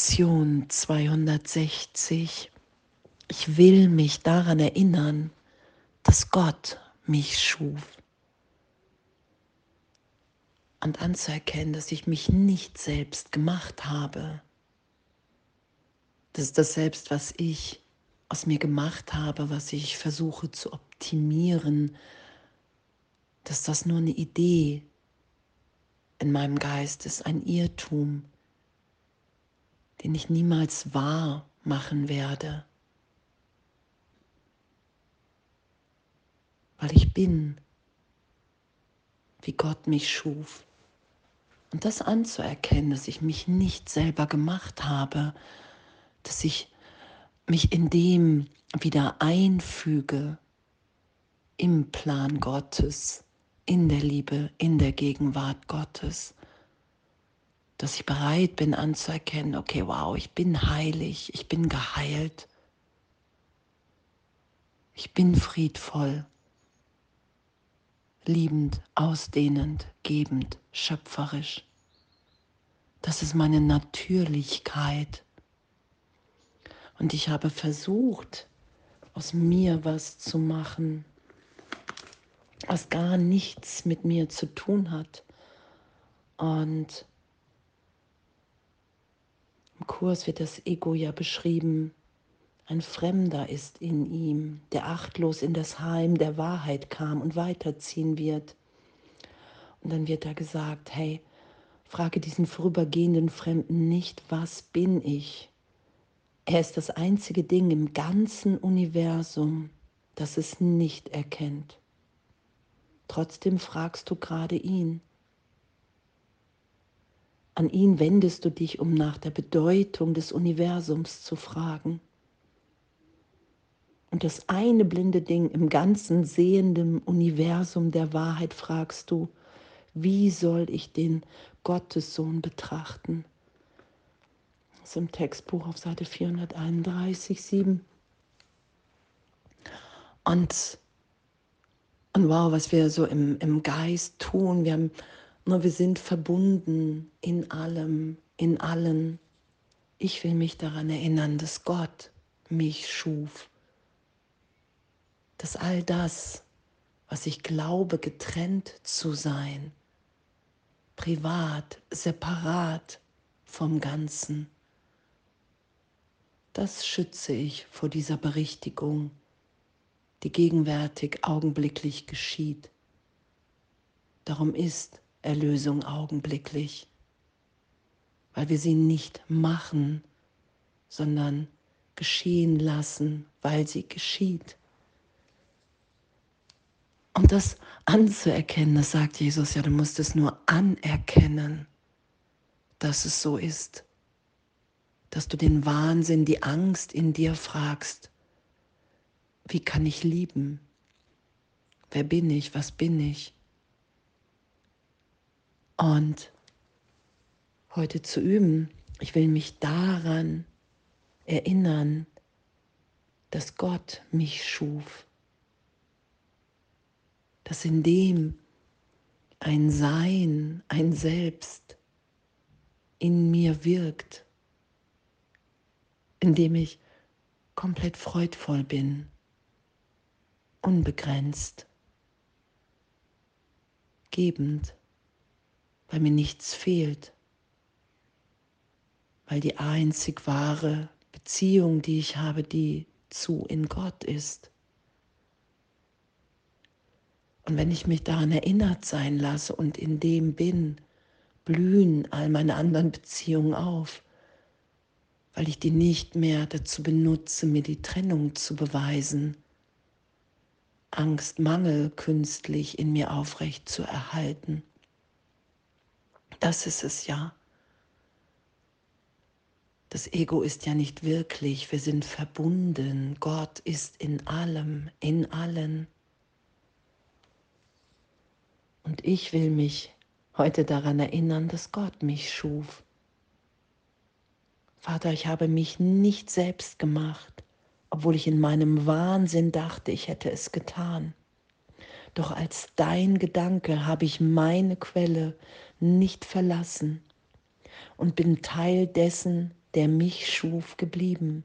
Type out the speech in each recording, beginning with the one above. Lektion 260. Ich will mich daran erinnern, dass Gott mich schuf. Und anzuerkennen, dass ich mich nicht selbst gemacht habe. Das ist das Selbst, was ich aus mir gemacht habe, was ich versuche zu optimieren, dass das nur eine Idee in meinem Geist ist, ein Irrtum, den ich niemals wahr machen werde. Weil ich bin, wie Gott mich schuf. Und das anzuerkennen, dass ich mich nicht selber gemacht habe, dass ich mich in dem wieder einfüge, im Plan Gottes, in der Liebe, in der Gegenwart Gottes. Dass ich bereit bin anzuerkennen, okay, wow, ich bin heilig, ich bin geheilt, ich bin friedvoll, liebend, ausdehnend, gebend, schöpferisch. Das ist meine Natürlichkeit. Und ich habe versucht, aus mir was zu machen, was gar nichts mit mir zu tun hat. Und im Kurs wird das Ego ja beschrieben, ein Fremder ist in ihm, der achtlos in das Heim der Wahrheit kam und weiterziehen wird. Und dann wird da gesagt, hey, frage diesen vorübergehenden Fremden nicht, was bin ich? Er ist das einzige Ding im ganzen Universum, das es nicht erkennt. Trotzdem fragst du gerade ihn. An ihn wendest du dich, um nach der Bedeutung des Universums zu fragen. Und das eine blinde Ding im ganzen sehenden Universum der Wahrheit fragst du, wie soll ich den Gottessohn betrachten? Das ist im Textbuch auf Seite 431,7. Und wow, was wir so im Geist tun, wir sind verbunden in allem, in allen. Ich will mich daran erinnern, dass Gott mich schuf. Dass all das, was ich glaube, getrennt zu sein, privat, separat vom Ganzen, das schütze ich vor dieser Berichtigung, die gegenwärtig, augenblicklich geschieht. Darum ist Erlösung augenblicklich, weil wir sie nicht machen, sondern geschehen lassen, weil sie geschieht. Und das anzuerkennen, das sagt Jesus, ja, du musst es nur anerkennen, dass es so ist, dass du den Wahnsinn, die Angst in dir fragst, wie kann ich lieben? Wer bin ich? Was bin ich? Und heute zu üben, ich will mich daran erinnern, dass Gott mich schuf. Dass in dem ein Sein, ein Selbst in mir wirkt, indem ich komplett freudvoll bin, unbegrenzt, gebend, weil mir nichts fehlt, weil die einzig wahre Beziehung, die ich habe, die zu in Gott ist. Und wenn ich mich daran erinnert sein lasse und in dem bin, blühen all meine anderen Beziehungen auf, weil ich die nicht mehr dazu benutze, mir die Trennung zu beweisen, Angst, Mangel künstlich in mir aufrecht zu erhalten. Das ist es ja. Das Ego ist ja nicht wirklich, wir sind verbunden. Gott ist in allem, in allen. Und ich will mich heute daran erinnern, dass Gott mich schuf. Vater, ich habe mich nicht selbst gemacht, obwohl ich in meinem Wahnsinn dachte, ich hätte es getan. Doch als dein Gedanke habe ich meine Quelle nicht verlassen und bin Teil dessen, der mich schuf, geblieben.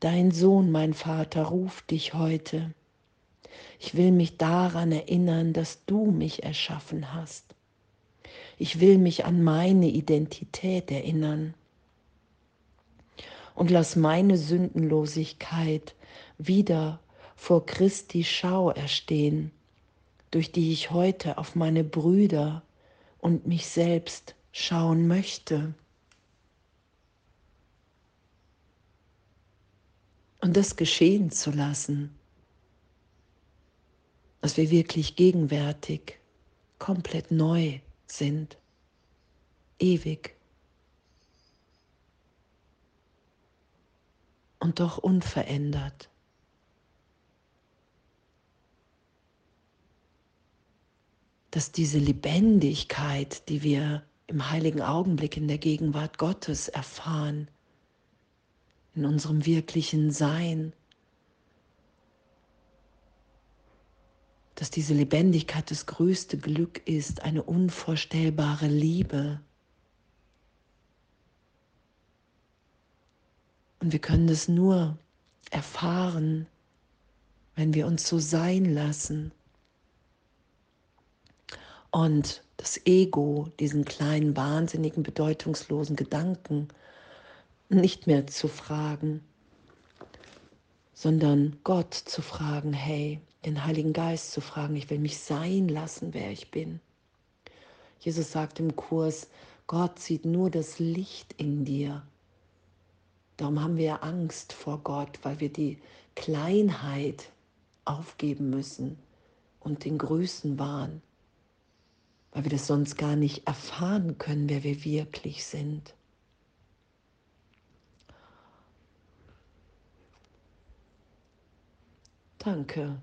Dein Sohn, mein Vater, ruft dich heute. Ich will mich daran erinnern, dass du mich erschaffen hast. Ich will mich an meine Identität erinnern. Und lass meine Sündenlosigkeit wieder vor Christi Schau erstehen, durch die ich heute auf meine Brüder und mich selbst schauen möchte. Und das geschehen zu lassen, dass wir wirklich gegenwärtig komplett neu sind, ewig und doch unverändert. Dass diese Lebendigkeit, die wir im heiligen Augenblick in der Gegenwart Gottes erfahren, in unserem wirklichen Sein, dass diese Lebendigkeit das größte Glück ist, eine unvorstellbare Liebe. Und wir können das nur erfahren, wenn wir uns so sein lassen. Und das Ego, diesen kleinen, wahnsinnigen, bedeutungslosen Gedanken, nicht mehr zu fragen, sondern Gott zu fragen, hey, den Heiligen Geist zu fragen, ich will mich sein lassen, wer ich bin. Jesus sagt im Kurs, Gott sieht nur das Licht in dir. Darum haben wir Angst vor Gott, weil wir die Kleinheit aufgeben müssen und den Größenwahn, weil wir das sonst gar nicht erfahren können, wer wir wirklich sind. Danke.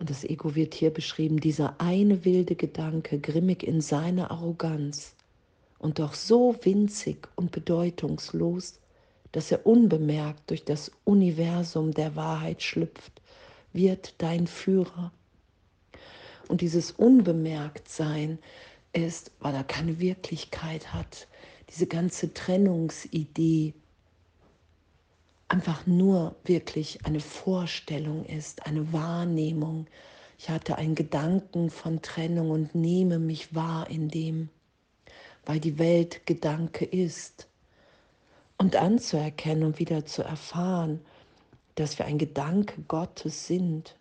Und das Ego wird hier beschrieben, dieser eine wilde Gedanke, grimmig in seiner Arroganz und doch so winzig und bedeutungslos, dass er unbemerkt durch das Universum der Wahrheit schlüpft, wird dein Führer. Und dieses Unbemerktsein ist, weil er keine Wirklichkeit hat, diese ganze Trennungsidee einfach nur wirklich eine Vorstellung ist, eine Wahrnehmung. Ich hatte einen Gedanken von Trennung und nehme mich wahr in dem, weil die Welt Gedanke ist. Und anzuerkennen und wieder zu erfahren, dass wir ein Gedanke Gottes sind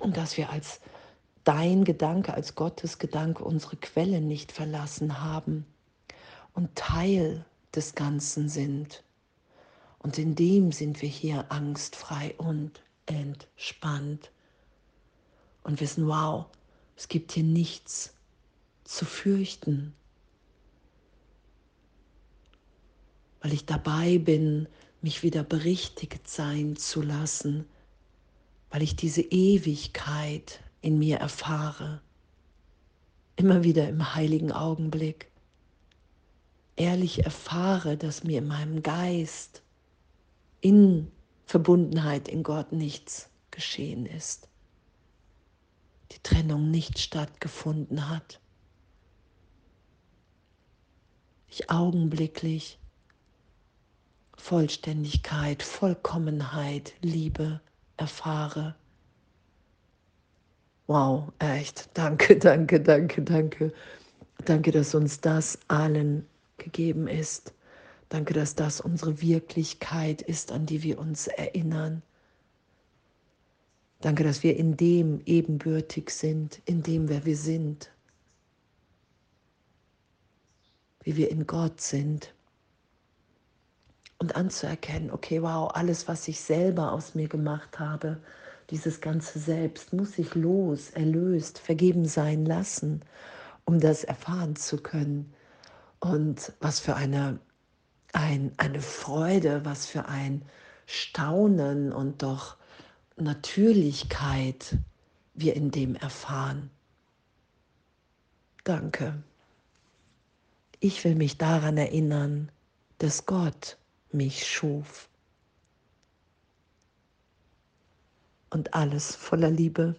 und dass wir als dein Gedanke, als Gottes Gedanke unsere Quelle nicht verlassen haben und Teil des Ganzen sind. Und in dem sind wir hier angstfrei und entspannt und wissen, wow, es gibt hier nichts zu fürchten. Weil ich dabei bin, mich wieder berichtigt sein zu lassen, weil ich diese Ewigkeit in mir erfahre, immer wieder im heiligen Augenblick, ehrlich erfahre, dass mir in meinem Geist in Verbundenheit in Gott nichts geschehen ist, die Trennung nicht stattgefunden hat, ich augenblicklich Vollständigkeit, Vollkommenheit, Liebe erfahre. Wow, echt. Danke, danke, danke, danke. Danke, dass uns das allen gegeben ist. Danke, dass das unsere Wirklichkeit ist, an die wir uns erinnern. Danke, dass wir in dem ebenbürtig sind, in dem, wer wir sind. Wie wir in Gott sind. Und anzuerkennen, okay, wow, alles, was ich selber aus mir gemacht habe, dieses ganze Selbst, muss ich los, erlöst, vergeben sein lassen, um das erfahren zu können. Und was für eine Freude, was für ein Staunen und doch Natürlichkeit wir in dem erfahren. Danke. Ich will mich daran erinnern, dass Gott mich schuf. und alles voller Liebe.